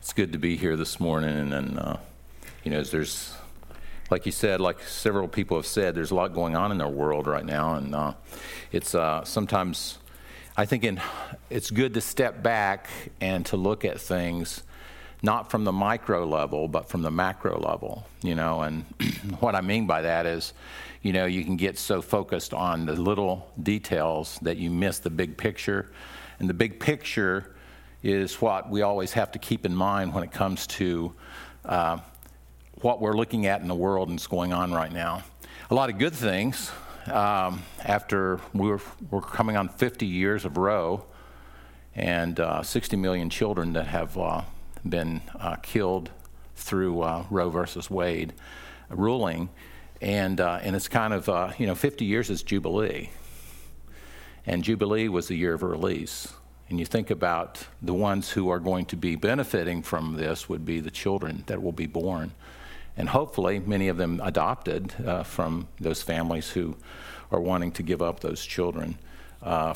it's good to be here this morning. And you know, there's, like you said, like several people have said, there's a lot going on in our world right now, and it's sometimes I think it's good to step back and to look at things not from the micro level, but from the macro level, you know. And what I mean by that is, you know, you can get so focused on the little details that you miss the big picture. And the big picture is what we always have to keep in mind when it comes to what we're looking at in the world and what's going on right now. A lot of good things. After we're coming on 50 years of Roe, and 60 million children that have been killed through Roe versus Wade ruling, and it's kind of 50 years is Jubilee, and Jubilee was the year of release. And you think about the ones who are going to be benefiting from this would be the children that will be born. And hopefully, many of them adopted from those families who are wanting to give up those children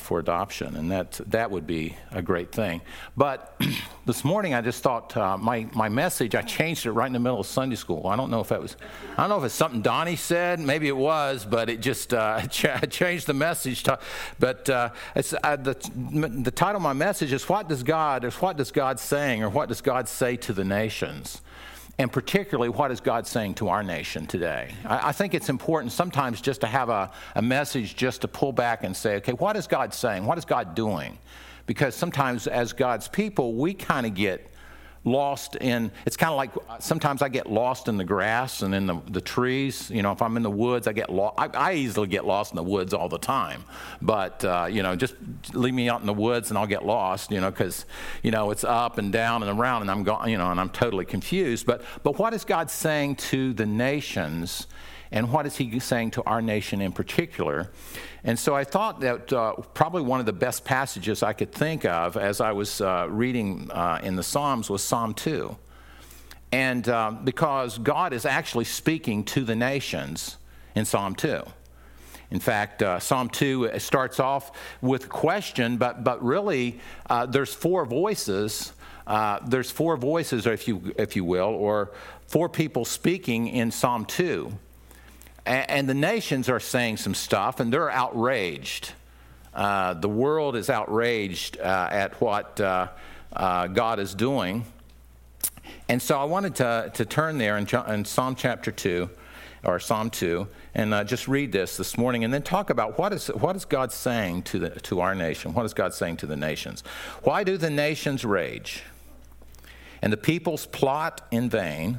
for adoption. And that would be a great thing. But this morning, I just thought my message, I changed it right in the middle of Sunday school. I don't know if it's something Donnie said. Maybe it was, but it just changed the message. The title of my message is, what does God saying, or what does God say to the nations? And particularly, what is God saying to our nation today? I think it's important sometimes just to have a message just to pull back and say, okay, what is God saying? What is God doing? Because sometimes as God's people, we kind of get lost in, it's kind of like sometimes I get lost in the grass and in the trees. You know, if I'm in the woods, I get lost. I easily get lost in the woods all the time. But, just leave me out in the woods and I'll get lost, because, it's up and down and around and I'm gone, and I'm totally confused. But what is God saying to the nations, and what is he saying to our nation in particular? And so I thought that probably one of the best passages I could think of as I was reading in the Psalms was Psalm 2. And because God is actually speaking to the nations in Psalm 2. In fact, Psalm 2 starts off with a question, but really there's four voices. There's four voices, if you will, or four people speaking in Psalm 2. And the nations are saying some stuff, and they're outraged. The world is outraged at what God is doing. And so I wanted to turn there in Psalm chapter 2, or Psalm 2, and just read this morning, and then talk about what is God saying to our nation? What is God saying to the nations? Why do the nations rage, and the peoples plot in vain?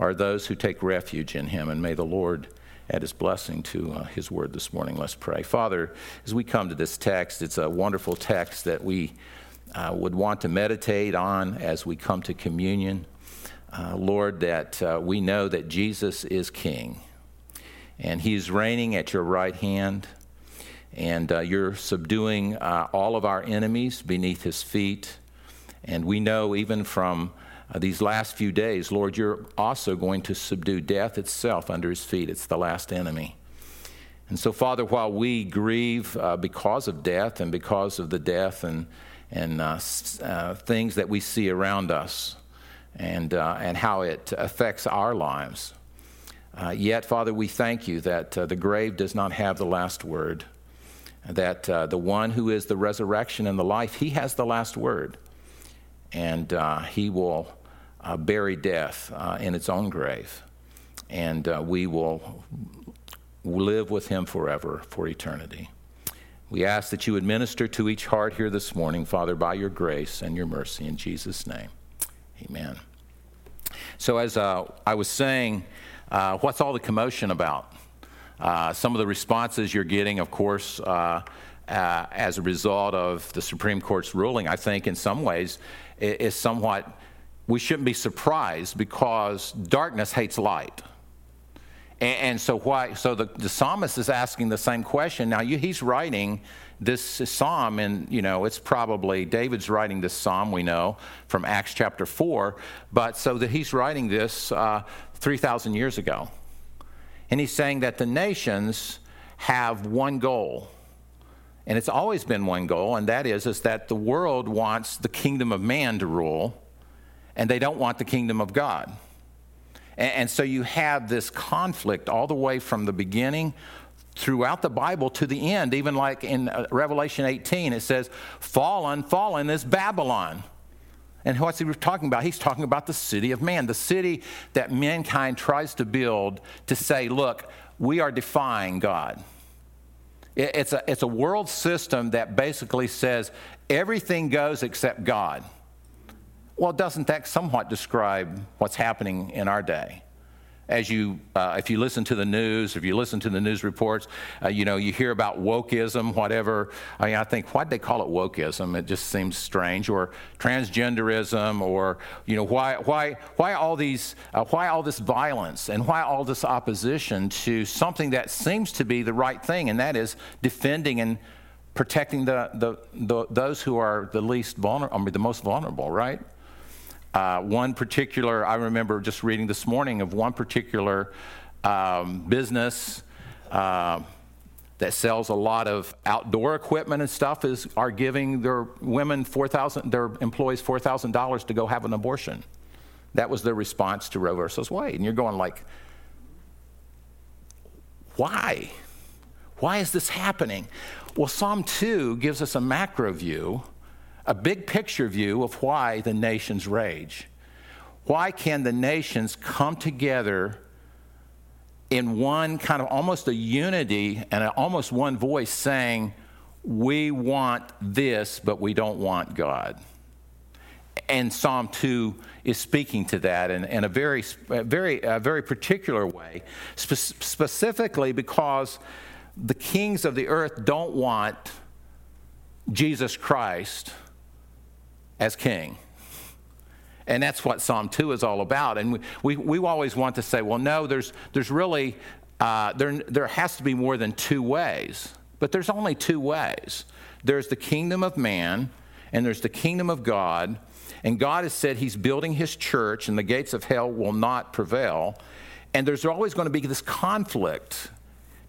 are those who take refuge in him." And may the Lord add his blessing to his word this morning. Let's pray. Father, as we come to this text, it's a wonderful text that we would want to meditate on as we come to communion. Lord, that we know that Jesus is king, and he's reigning at your right hand, and you're subduing all of our enemies beneath his feet. And we know even from these last few days, Lord, you're also going to subdue death itself under his feet. It's the last enemy. And so, Father, while we grieve because of death and because of the death and things that we see around us and how it affects our lives, yet, Father, we thank you that the grave does not have the last word, that the one who is the resurrection and the life, he has the last word. And he will bury death in its own grave, and we will live with him forever, for eternity. We ask that you administer to each heart here this morning, Father, by your grace and your mercy, in Jesus' name. Amen. So as I was saying, what's all the commotion about? Some of the responses you're getting, of course, as a result of the Supreme Court's ruling, I think in some ways is somewhat, we shouldn't be surprised, because darkness hates light. And so why? So the psalmist is asking the same question. Now he's writing this psalm, and it's probably David's writing this psalm. We know from Acts chapter 4, but so that he's writing this 3,000 years ago, and he's saying that the nations have one goal, and it's always been one goal, and that is that the world wants the kingdom of man to rule, and they don't want the kingdom of God. And so you have this conflict all the way from the beginning throughout the Bible to the end. Even like in Revelation 18, it says, fallen, fallen is Babylon. And what's he talking about? He's talking about the city of man, the city that mankind tries to build to say, look, we are defying God. It's a world system that basically says everything goes except God. Well, doesn't that somewhat describe what's happening in our day? As you, if you listen to the news, reports, you hear about wokeism, whatever. I mean, I think, why'd they call it wokeism? It just seems strange. Or transgenderism, or why all these, why all this violence, and why all this opposition to something that seems to be the right thing, and that is defending and protecting the those who are the least vulnerable, the most vulnerable, right? One particular, I remember just reading this morning of one particular business that sells a lot of outdoor equipment and stuff are giving their women their employees $4,000 to go have an abortion. That was their response to Roe versus Wade. And you're going like, why? Why is this happening? Well, Psalm 2 gives us a macro view, a big picture view of why the nations rage. Why can the nations come together in one kind of almost a unity and almost one voice saying, we want this, but we don't want God? And Psalm 2 is speaking to that in a very particular way, specifically because the kings of the earth don't want Jesus Christ as king. And that's what Psalm 2 is all about. And we always want to say, well, no, there's really, there has to be more than two ways. But there's only two ways. There's the kingdom of man, and there's the kingdom of God. And God has said he's building his church, and the gates of hell will not prevail. And there's always going to be this conflict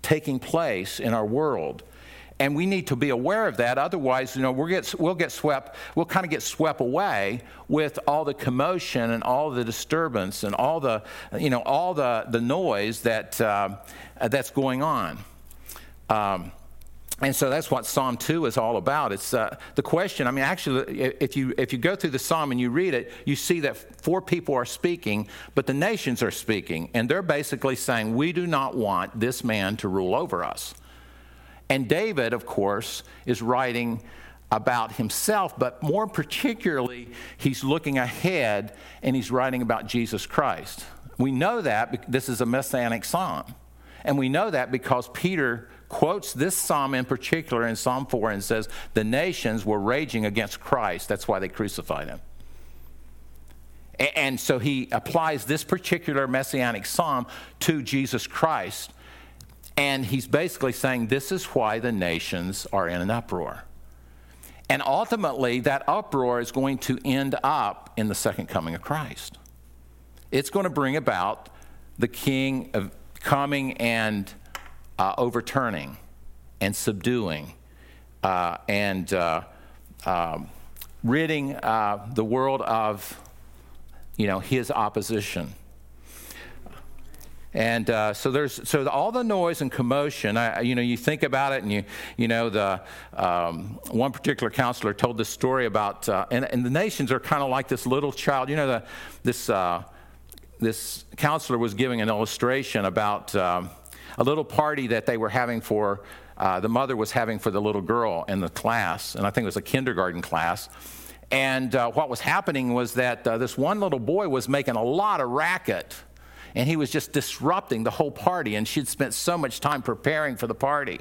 taking place in our world. And we need to be aware of that. Otherwise, we'll kind of get swept away with all the commotion and all the disturbance and all the, the noise that's going on. And so that's what Psalm 2 is all about. It's the question. I mean, actually, if you go through the psalm and you read it, you see that four people are speaking, but the nations are speaking, and they're basically saying, we do not want this man to rule over us. And David, of course, is writing about himself, but more particularly, he's looking ahead and he's writing about Jesus Christ. We know that this is a messianic psalm. And we know that because Peter quotes this psalm in particular in Psalm 4 and says, the nations were raging against Christ. That's why they crucified him. And so he applies this particular messianic psalm to Jesus Christ. And he's basically saying, this is why the nations are in an uproar. And ultimately, that uproar is going to end up in the second coming of Christ. It's going to bring about the king of coming and overturning and subduing and ridding the world of, his opposition. And so all the noise and commotion. You think about it, and the one particular counselor told this story about and the nations are kind of like this little child. This counselor was giving an illustration about a little party that they were having for the mother was having for the little girl in the class, and I think it was a kindergarten class. And what was happening was that this one little boy was making a lot of racket. And he was just disrupting the whole party, and she'd spent so much time preparing for the party.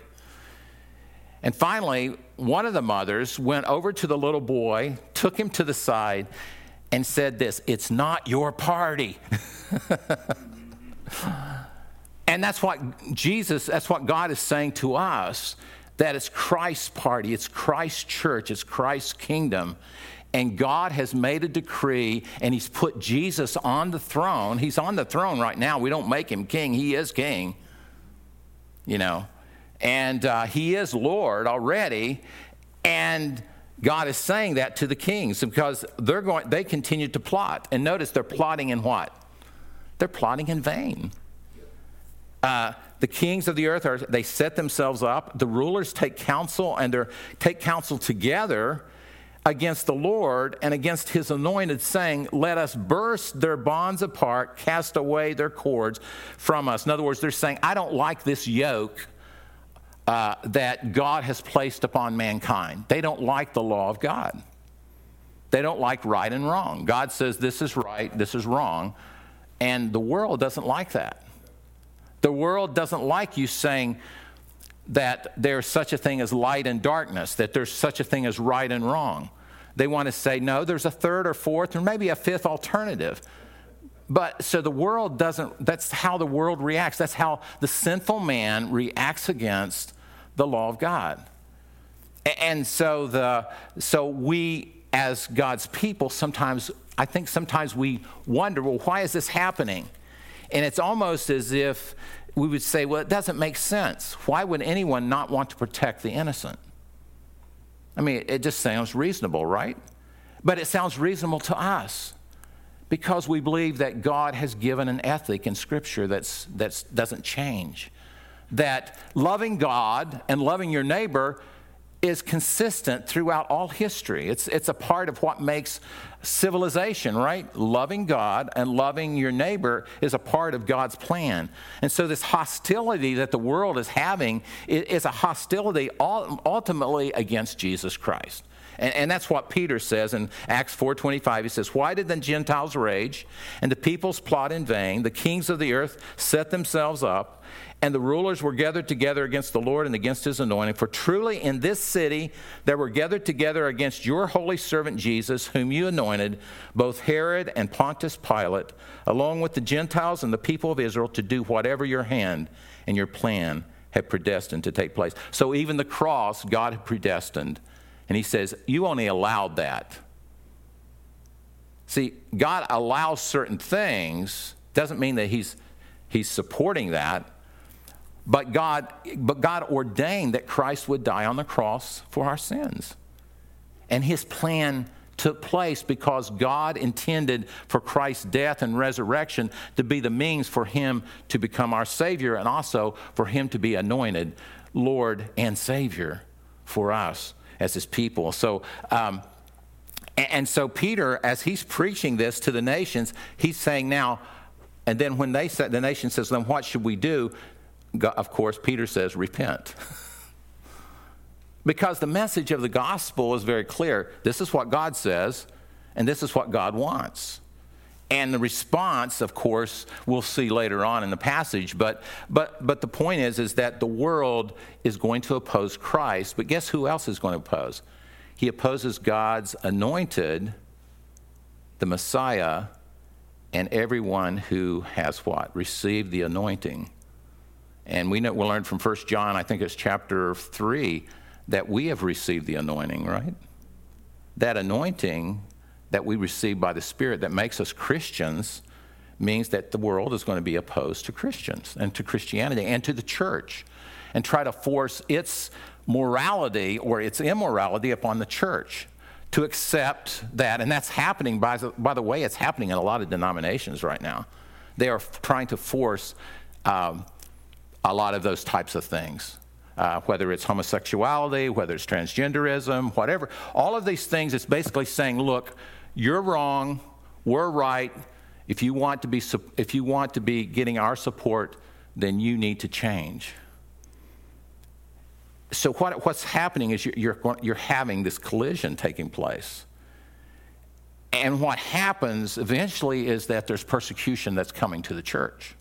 And finally, one of the mothers went over to the little boy, took him to the side, and said this, "It's not your party." And that's what that's what God is saying to us, that it's Christ's party, it's Christ's church, it's Christ's kingdom. And God has made a decree, and he's put Jesus on the throne. He's on the throne right now. We don't make him king. He is king, And he is Lord already. And God is saying that to the kings because they continue to plot. And notice they're plotting in what? They're plotting in vain. The kings of the earth, they set themselves up. The rulers take counsel, and they take counsel together against the Lord and against his anointed, saying, "Let us burst their bonds apart, cast away their cords from us." In other words, they're saying, I don't like this yoke that God has placed upon mankind. They don't like the law of God. They don't like right and wrong. God says this is right, this is wrong, and the world doesn't like that. The world doesn't like you saying that there's such a thing as light and darkness, that there's such a thing as right and wrong. They want to say, no, there's a third or fourth or maybe a fifth alternative. But so the world doesn't, that's how the world reacts. That's how the sinful man reacts against the law of God. And so we as God's people sometimes we wonder, well, why is this happening? And it's almost as if we would say, well, it doesn't make sense. Why would anyone not want to protect the innocent? I mean, it just sounds reasonable, right? But it sounds reasonable to us because we believe that God has given an ethic in Scripture that doesn't change, that loving God and loving your neighbor is consistent throughout all history. It's a part of what makes civilization, right? Loving God and loving your neighbor is a part of God's plan. And so this hostility that the world is having is a hostility ultimately against Jesus Christ. And that's what Peter says in Acts 4:25. He says, "Why did the Gentiles rage and the peoples plot in vain? The kings of the earth set themselves up, and the rulers were gathered together against the Lord and against his anointing. For truly in this city there were gathered together against your holy servant Jesus, whom you anointed, both Herod and Pontius Pilate, along with the Gentiles and the people of Israel, to do whatever your hand and your plan had predestined to take place." So even the cross God had predestined. And he says, you only allowed that. See, God allows certain things. Doesn't mean that he's supporting that. But God ordained that Christ would die on the cross for our sins. And his plan took place because God intended for Christ's death and resurrection to be the means for him to become our Savior and also for him to be anointed Lord and Savior for us as his people. So, so Peter, as he's preaching this to the nations, he's saying now, and then when they say, the nation says, then what should we do? God, of course, Peter says, repent. Because the message of the gospel is very clear. This is what God says, and this is what God wants. And the response, of course, we'll see later on in the passage. But the point is that the world is going to oppose Christ. But guess who else is going to oppose? He opposes God's anointed, the Messiah, and everyone who has what? Received the anointing. And we learned from 1 John, I think it's chapter 3, that we have received the anointing, right? That anointing that we receive by the Spirit that makes us Christians means that the world is going to be opposed to Christians and to Christianity and to the church and try to force its morality or its immorality upon the church to accept that. And that's happening, by the way, it's happening in a lot of denominations right now. they are trying to force a lot of those types of things. Whether it's homosexuality, whether it's transgenderism, whatever. All of these things, it's basically saying, look, you're wrong, we're right. If you want to be getting our support, then you need to change. So what's happening is you're having this collision taking place. And what happens eventually is that there's persecution that's coming to the church.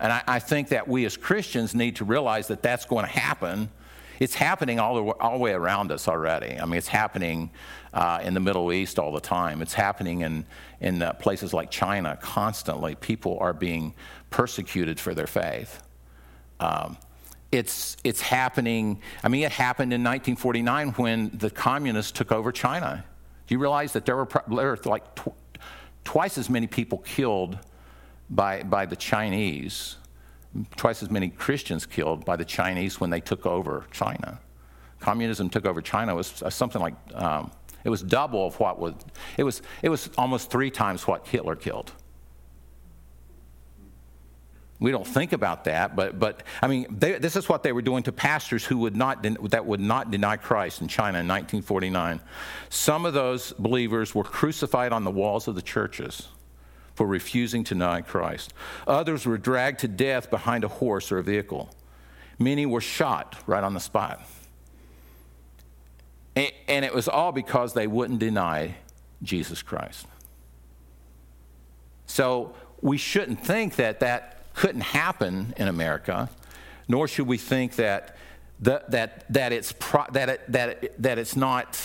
And I think that we as Christians need to realize that that's going to happen. It's happening all the way around us already. I mean, it's happening in the Middle East all the time. It's happening in places like China constantly. People are being persecuted for their faith. It's happening. I mean, it happened in 1949 when the communists took over China. Do you realize that there were like twice as many people killed by the Chinese, twice as many Christians killed by the Chinese when they took over China? Communism took over China. It was something like it was double of what was. It was almost 3 times what Hitler killed. We don't think about that, but I mean, this is what they were doing to pastors who would not deny Christ in China in 1949. Some of those believers were crucified on the walls of the churches for refusing to deny Christ. Others were dragged to death behind a horse or a vehicle. Many were shot right on the spot. And it was all because they wouldn't deny Jesus Christ. So we shouldn't think that couldn't happen in America, nor should we think that it's not,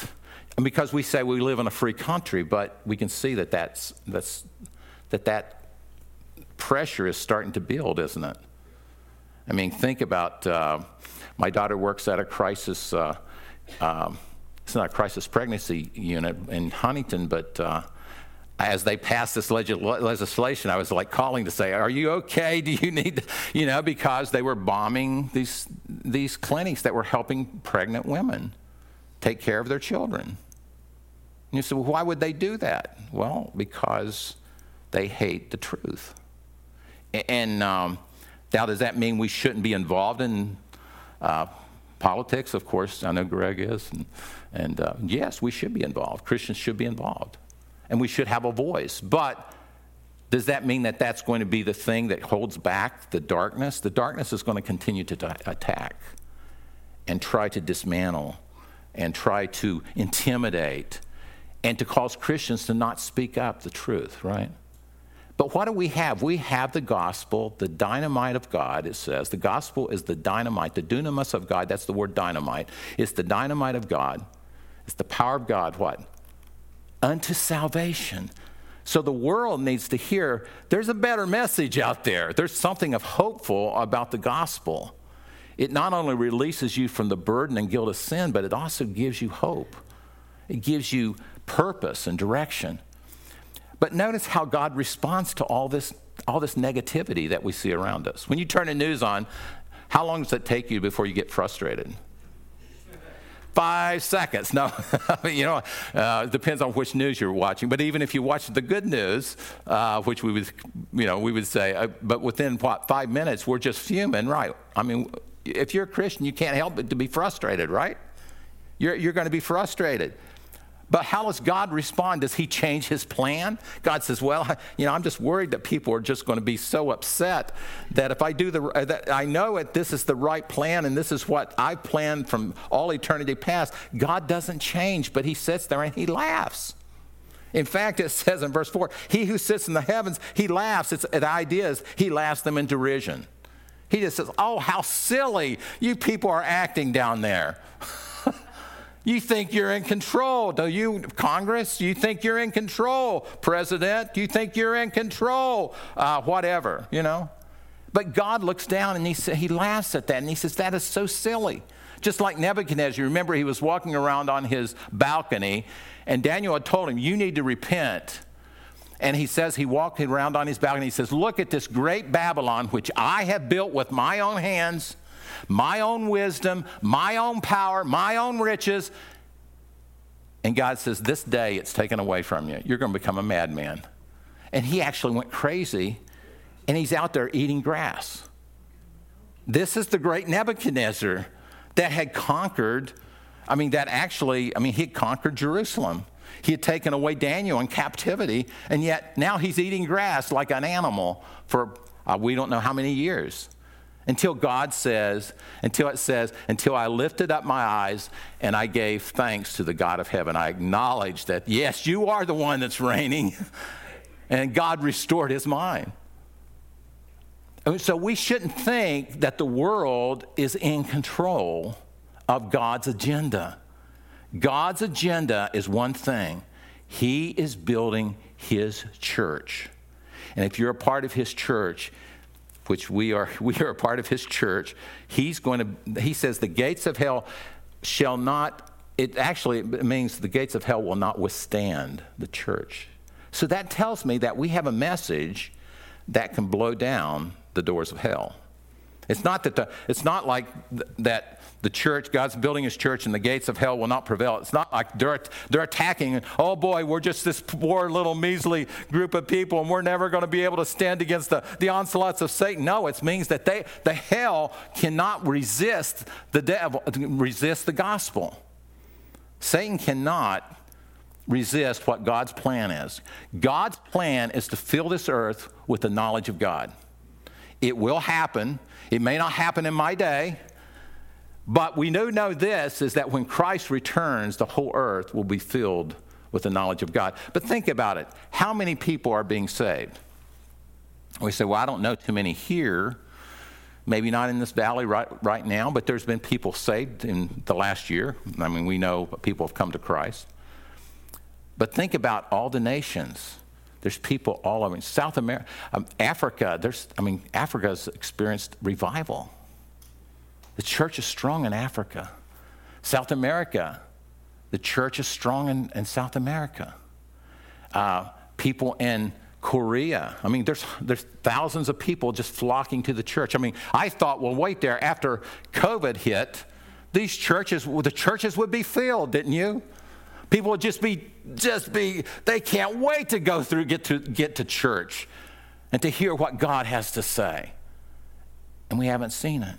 and because we say we live in a free country, but we can see that pressure is starting to build, isn't it? I mean, think about my daughter works at a crisis. It's not a crisis pregnancy unit in Huntington, but. As they passed this legislation, I was like calling to say, "Are you okay? Do you need?" You know, because they were bombing these clinics that were helping pregnant women take care of their children. And you say, "Well, why would they do that?" Well, because they hate the truth. And now, does that mean we shouldn't be involved in politics? Of course, I know Greg is, and yes, we should be involved. Christians should be involved. And we should have a voice. But does that mean that that's going to be the thing that holds back the darkness? The darkness is going to continue to attack and try to dismantle and try to intimidate and to cause Christians to not speak up the truth, right? But what do we have? We have the gospel, the dynamite of God, it says. The gospel is the dynamite, the dunamis of God. That's the word dynamite. It's the dynamite of God. It's the power of God, what? Unto salvation. So the world needs to hear there's a better message out there. There's something of hopeful about the gospel. It not only releases you from the burden and guilt of sin, but it also gives you hope. It gives you purpose and direction. But notice how God responds to all this negativity that we see around us. When you turn the news on, how long does it take you before you get frustrated? 5 seconds. No, you know, it depends on which news you're watching. But even if you watch the good news, which we would say, but within what, 5 minutes, we're just fuming, right? I mean, if you're a Christian, you can't help but to be frustrated, right? You're going to be frustrated. But how does God respond? Does he change his plan? God says, well, you know, I'm just worried that people are just going to be so upset that if I do that I know it, this is the right plan and this is what I planned from all eternity past. God doesn't change, but he sits there and he laughs. In fact, it says in verse 4, he who sits in the heavens, he laughs. The idea is he laughs them in derision. He just says, oh, how silly you people are acting down there. You think you're in control, do you, Congress? You think you're in control, President? You think you're in control, whatever, you know? But God looks down and he laughs at that, and he says, that is so silly. Just like Nebuchadnezzar, remember he was walking around on his balcony, and Daniel had told him, you need to repent. And he says he walked around on his balcony, he says, look at this great Babylon, which I have built with my own hands, my own wisdom, my own power, my own riches. And God says, this day it's taken away from you. You're going to become a madman. And he actually went crazy and he's out there eating grass. This is the great Nebuchadnezzar that had conquered, he had conquered Jerusalem. He had taken away Daniel in captivity, and yet now he's eating grass like an animal for we don't know how many years. Until I lifted up my eyes and I gave thanks to the God of heaven. I acknowledged that, yes, you are the one that's reigning. And God restored his mind. And so we shouldn't think that the world is in control of God's agenda. God's agenda is one thing. He is building his church. And if you're a part of his church, which we are a part of his church, he says the gates of hell shall not, it means the gates of hell will not withstand the church. So that tells me that we have a message that can blow down the doors of hell. It's not like the church, God's building his church and the gates of hell will not prevail. It's not like they're attacking, oh boy, we're just this poor little measly group of people and we're never going to be able to stand against the onslaughts of Satan. No, it means that the hell cannot resist the devil, resist the gospel. Satan cannot resist what God's plan is. God's plan is to fill this earth with the knowledge of God. It will happen. It may not happen in my day, but we do know this, is that when Christ returns, the whole earth will be filled with the knowledge of God. But think about it. How many people are being saved? We say, well, I don't know too many here. Maybe not in this valley right now, but there's been people saved in the last year. I mean, we know people have come to Christ. But think about all the nations. There's people all over. South America, Africa, Africa's experienced revival. The church is strong in Africa. South America, the church is strong in South America. People in Korea, there's thousands of people just flocking to the church. I thought, well, wait there, after COVID hit, the churches would be filled, didn't you? People would just be, they can't wait to go through, get to church and to hear what God has to say. And we haven't seen it.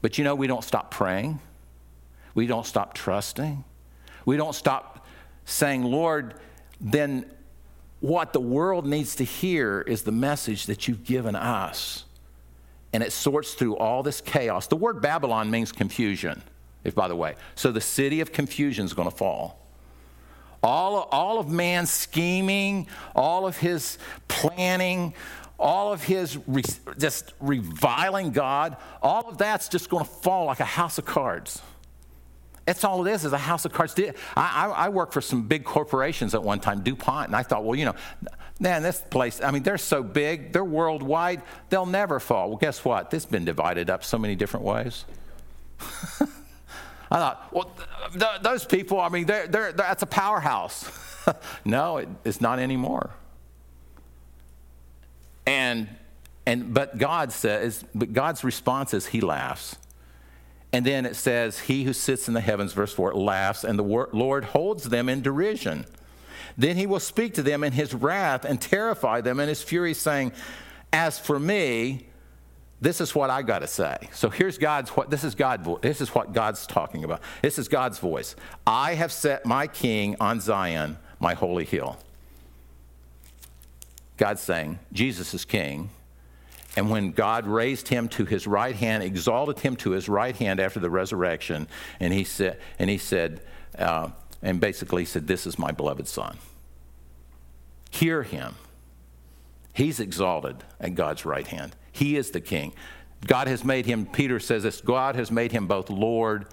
But we don't stop praying. We don't stop trusting. We don't stop saying, Lord, then what the world needs to hear is the message that you've given us. And it sorts through all this chaos. The word Babylon means confusion. By the way, so the city of confusion is going to fall. All of man's scheming, all of his planning, all of his just reviling God, all of that's just going to fall like a house of cards. That's all it is a house of cards. I worked for some big corporations at one time, DuPont, and I thought, well, man, this place, they're so big, they're worldwide, they'll never fall. Well, guess what? This has been divided up so many different ways. I thought, well, those people, that's a powerhouse. No, it's not anymore. But God says, but God's response is he laughs. And then it says, he who sits in the heavens, verse 4, laughs, and the Lord holds them in derision. Then he will speak to them in his wrath and terrify them in his fury, saying, as for me, this is what I got to say. So here's this is what God's talking about. This is God's voice. I have set my king on Zion, my holy hill. God's saying, Jesus is king. And when God raised him to his right hand, exalted him to his right hand after the resurrection, and he said, this is my beloved son. Hear him. He's exalted at God's right hand. He is the king. God has made him, Peter says this, God has made him both Lord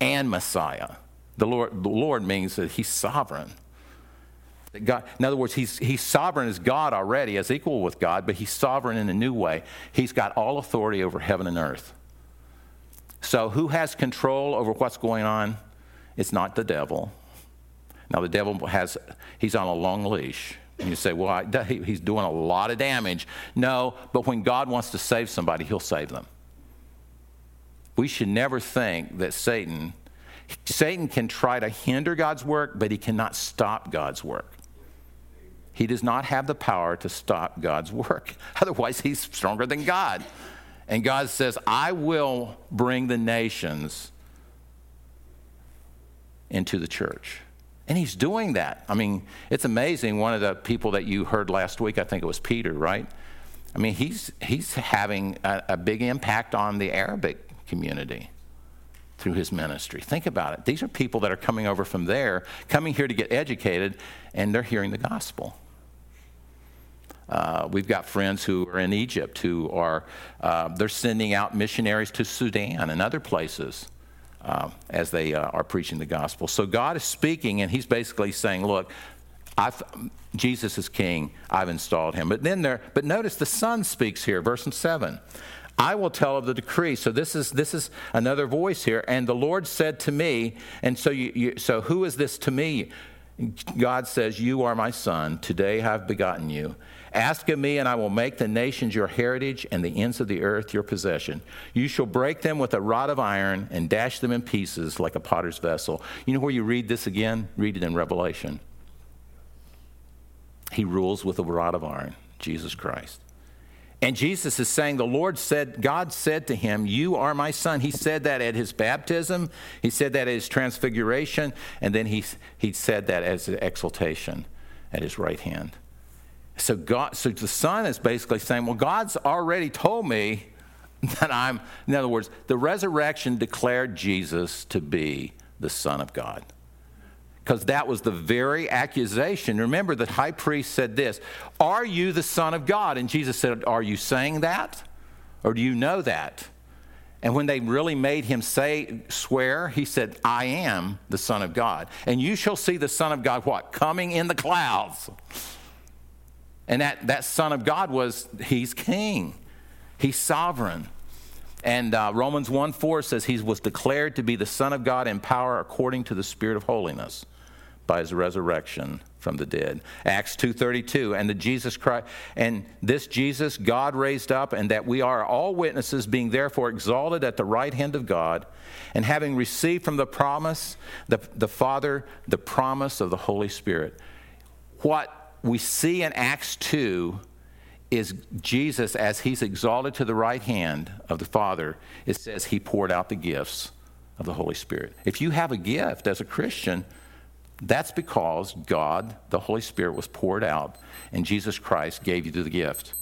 and Messiah. The Lord means that he's sovereign. That God, in other words, he's sovereign as God already, as equal with God, but he's sovereign in a new way. He's got all authority over heaven and earth. So who has control over what's going on? It's not the devil. Now the devil he's on a long leash. And you say, well, he's doing a lot of damage. No, but when God wants to save somebody, he'll save them. We should never think that Satan can try to hinder God's work, but he cannot stop God's work. He does not have the power to stop God's work. Otherwise, he's stronger than God. And God says, I will bring the nations into the church. And he's doing that. I mean, it's amazing. One of the people that you heard last week, I think it was Peter, right? I mean, he's having a big impact on the Arabic community through his ministry. Think about it. These are people that are coming over from there, coming here to get educated, and they're hearing the gospel. We've got friends who are in Egypt who are, they're sending out missionaries to Sudan and other places as they are preaching the gospel. So God is speaking, and he's basically saying, look, Jesus is king. I've installed him. But notice the Son speaks here, verse 7. I will tell of the decree. So this is another voice here. And the Lord said to me, and so who is this to me? God says, you are my son. Today I have begotten you. Ask of me, and I will make the nations your heritage and the ends of the earth your possession. You shall break them with a rod of iron and dash them in pieces like a potter's vessel. You know where you read this again? Read it in Revelation. He rules with a rod of iron, Jesus Christ. And Jesus is saying, the Lord said, God said to him, you are my son. He said that at his baptism. He said that at his transfiguration. And then he said that as an exaltation at his right hand. So the son is basically saying, well, God's already told me that I'm, in other words, the resurrection declared Jesus to be the Son of God. Because that was the very accusation. Remember, the high priest said this, are you the Son of God? And Jesus said, are you saying that? Or do you know that? And when they really made him swear, he said, I am the Son of God. And you shall see the Son of God, what? Coming in the clouds. And that Son of God was, he's king. He's sovereign. And Romans 1:4 says he was declared to be the Son of God in power according to the Spirit of holiness by his resurrection from the dead. Acts 2:32, and the Jesus Christ, and this Jesus God raised up, and that we are all witnesses, being therefore exalted at the right hand of God, and having received from the promise, the Father, the promise of the Holy Spirit. What we see in Acts 2 is Jesus, as he's exalted to the right hand of the Father, it says he poured out the gifts of the Holy Spirit. If you have a gift as a Christian, that's because God, the Holy Spirit, was poured out, and Jesus Christ gave you the gift.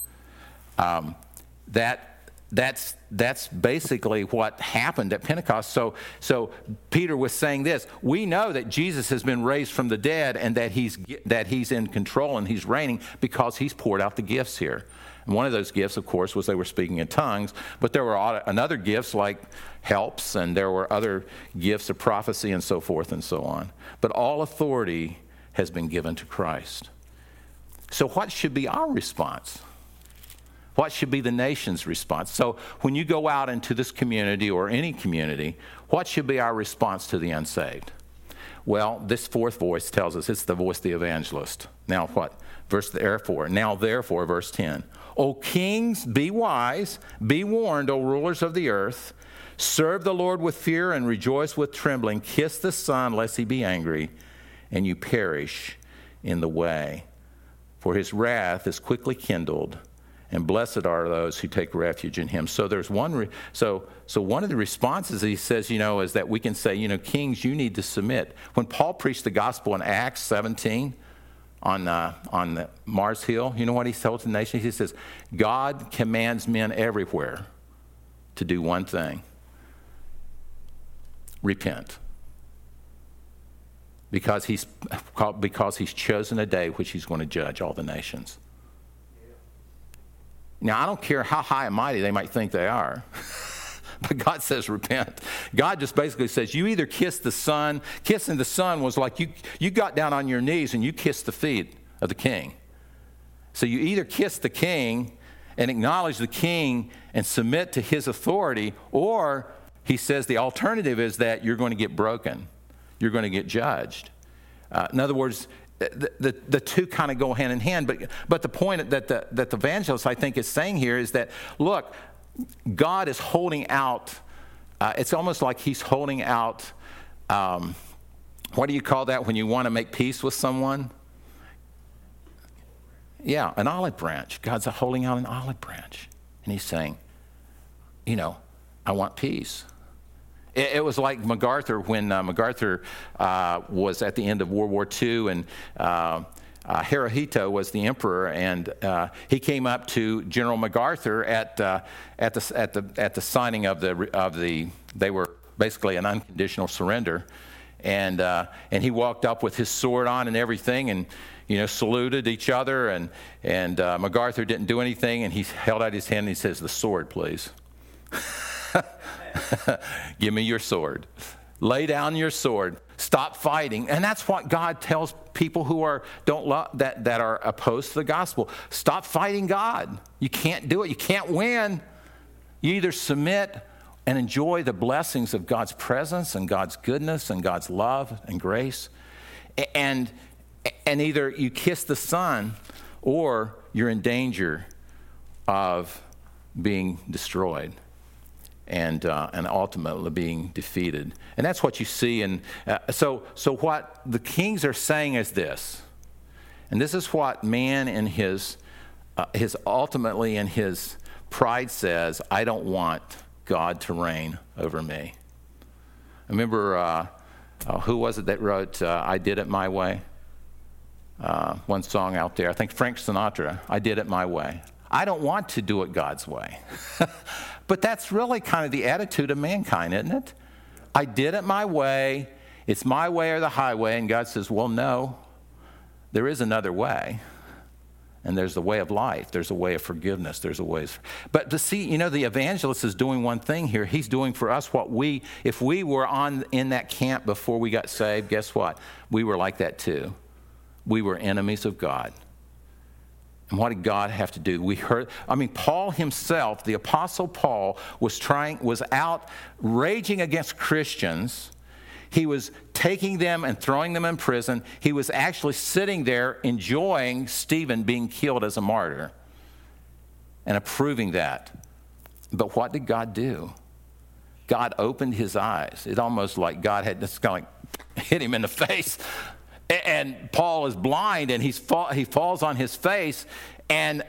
That's basically what happened at Pentecost. So Peter was saying this, we know that Jesus has been raised from the dead and that he's in control and he's reigning because he's poured out the gifts here. And one of those gifts, of course, was they were speaking in tongues, but there were other gifts like helps, and there were other gifts of prophecy and so forth and so on. But all authority has been given to Christ. So what should be our response? What should be the nation's response? So when you go out into this community or any community, what should be our response to the unsaved? Well, this fourth voice tells us it's the voice of the evangelist. Now what? Now therefore, verse 10. O kings, be wise, be warned, O rulers of the earth. Serve the Lord with fear and rejoice with trembling. Kiss the Son, lest he be angry, and you perish in the way. For his wrath is quickly kindled. And blessed are those who take refuge in him. So there's one of the responses that he says, is that we can say, kings, you need to submit. When Paul preached the gospel in Acts 17 on Mars Hill, you know what he told the nation? He says, God commands men everywhere to do one thing. Repent. Because he's chosen a day which he's going to judge all the nations. Now, I don't care how high and mighty they might think they are, but God says repent. God just basically says you either kiss the Son. Kissing the Son was like you got down on your knees and you kissed the feet of the king. So you either kiss the king and acknowledge the king and submit to his authority, or he says the alternative is that you're going to get broken. You're going to get judged. In other words, The two kind of go hand in hand, but the point that the evangelist, I think, is saying here is that, look, God is holding out. It's almost like he's holding out, what do you call that when you want to make peace with someone? Yeah, an olive branch. God's holding out an olive branch. And he's saying, you know, I want peace. It was like MacArthur when MacArthur was at the end of World War II, and Hirohito was the emperor, and he came up to General MacArthur at the signing of the they were basically an unconditional surrender, and he walked up with his sword on and everything, and you know, saluted each other, and MacArthur didn't do anything, and he held out his hand and he says, "The sword, please." Give me your sword. Lay down your sword. Stop fighting. And that's what God tells people who are that are opposed to the gospel. Stop fighting God. You can't do it. You can't win. You either submit and enjoy the blessings of God's presence and God's goodness and God's love and grace, and either you kiss the sun, or you're in danger of being destroyed. And ultimately being defeated. And that's what you see. And so what the kings are saying is this, and this is what man in his ultimately in his pride says, I don't want God to reign over me. I remember, who was it that wrote I Did It My Way? One song out there, I think Frank Sinatra, I Did It My Way. I don't want to do it God's way. But that's really kind of the attitude of mankind, isn't it? I did it my way. It's my way or the highway. And God says, well, no, there is another way. And there's the way of life. There's a way of forgiveness. There's a way. But to see, you know, the evangelist is doing one thing here. He's doing for us what we, if we were in that camp before we got saved, guess what? We were like that too. We were enemies of God. And what did God have to do? Paul himself, the Apostle Paul, was out raging against Christians. He was taking them and throwing them in prison. He was actually sitting there enjoying Stephen being killed as a martyr and approving that. But what did God do? God opened his eyes. It's almost like God had just kind of like hit him in the face. And Paul is blind, and he falls on his face, and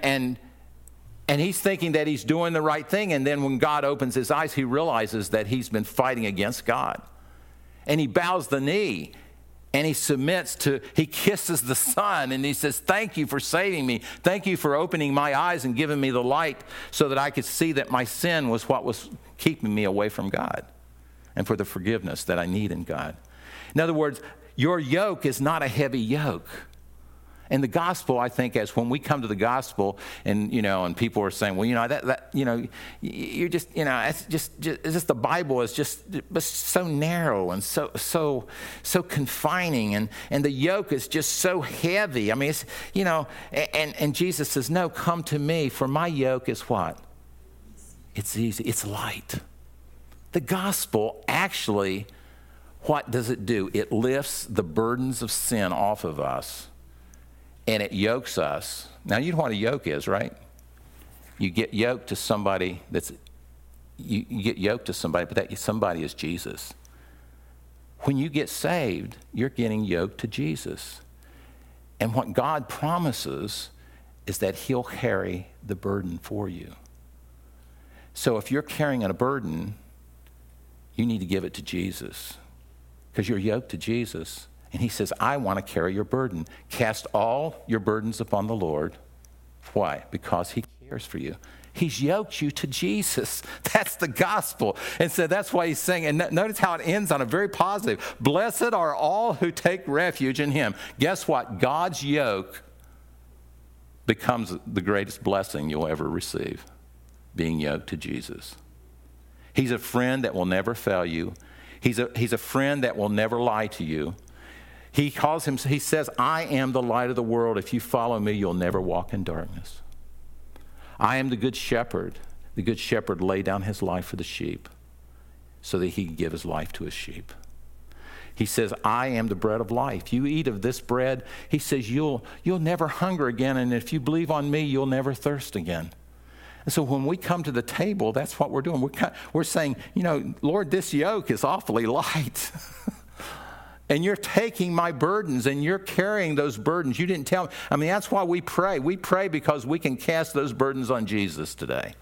he's thinking that he's doing the right thing. And then when God opens his eyes, he realizes that he's been fighting against God. And he bows the knee, and he submits he kisses the sun, and he says, thank you for saving me. Thank you for opening my eyes and giving me the light so that I could see that my sin was what was keeping me away from God and for the forgiveness that I need in God. In other words, your yoke is not a heavy yoke. And the gospel, I think, as when we come to the gospel, and you know, and people are saying, well, you know, that you know, you're just, you know, it's just the Bible is just so narrow and so confining, and the yoke is just so heavy. I mean, it's, you know, and Jesus says, no, come to me, for my yoke is what? It's easy. It's light. The gospel actually. What does it do? It lifts the burdens of sin off of us, and it yokes us. Now, you know what a yoke is, right? You get yoked to somebody but that somebody is Jesus. When you get saved, you're getting yoked to Jesus. And what God promises is that he'll carry the burden for you. So if you're carrying a burden, you need to give it to Jesus. Because you're yoked to Jesus. And he says, I want to carry your burden. Cast all your burdens upon the Lord. Why? Because he cares for you. He's yoked you to Jesus. That's the gospel. And so that's why he's saying, and notice how it ends on a very positive. Blessed are all who take refuge in him. Guess what? God's yoke becomes the greatest blessing you'll ever receive. Being yoked to Jesus. He's a friend that will never fail you. He's a friend that will never lie to you. He says, I am the light of the world. If you follow me, you'll never walk in darkness. I am the good shepherd. The good shepherd laid down his life for the sheep so that he could give his life to his sheep. He says, I am the bread of life. You eat of this bread. He says, you'll never hunger again. And if you believe on me, you'll never thirst again. And so when we come to the table, that's what we're doing. We're saying, you know, Lord, this yoke is awfully light. And you're taking my burdens and you're carrying those burdens. You didn't tell me. I mean, that's why we pray. We pray because we can cast those burdens on Jesus today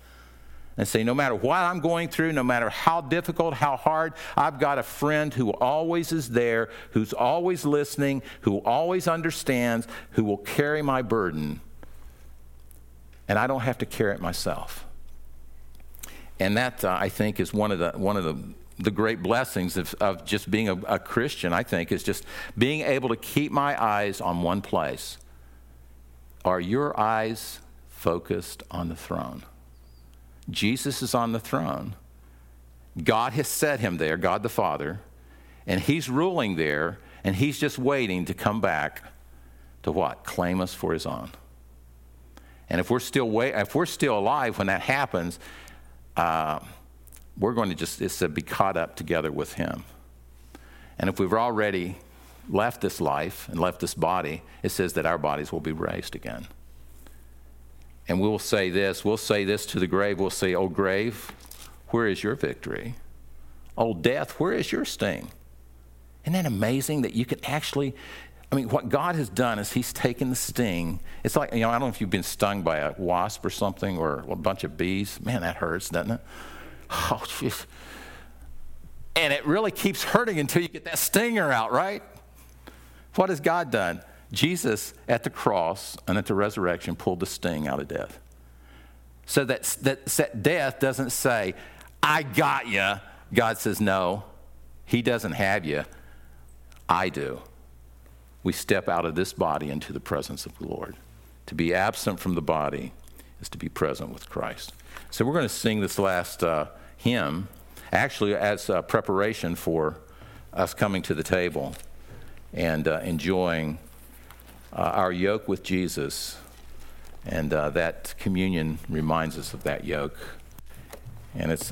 and say, no matter what I'm going through, no matter how difficult, how hard, I've got a friend who always is there, who's always listening, who always understands, who will carry my burden. And I don't have to carry it myself. And that, I think, is one of the great blessings of just being a Christian, I think, is just being able to keep my eyes on one place. Are your eyes focused on the throne? Jesus is on the throne. God has set him there, God the Father, and he's ruling there, and he's just waiting to come back to what? Claim us for his own. And if we're still alive when that happens, we're going to just be caught up together with him. And if we've already left this life and left this body, it says that our bodies will be raised again. And we'll say this to the grave. We'll say, "Oh, grave, where is your victory? Oh, death, where is your sting?" Isn't that amazing that you can actually, I mean, what God has done is he's taken the sting. It's like, I don't know if you've been stung by a wasp or something or a bunch of bees. Man, that hurts, doesn't it? Oh, jeez. And it really keeps hurting until you get that stinger out, right? What has God done? Jesus, at the cross and at the resurrection, pulled the sting out of death. So that death doesn't say, "I got you." God says, no, he doesn't have you. I do. We step out of this body into the presence of the Lord. To be absent from the body is to be present with Christ. So we're going to sing this last hymn, actually as preparation for us coming to the table and enjoying our yoke with Jesus. And that communion reminds us of that yoke. And it's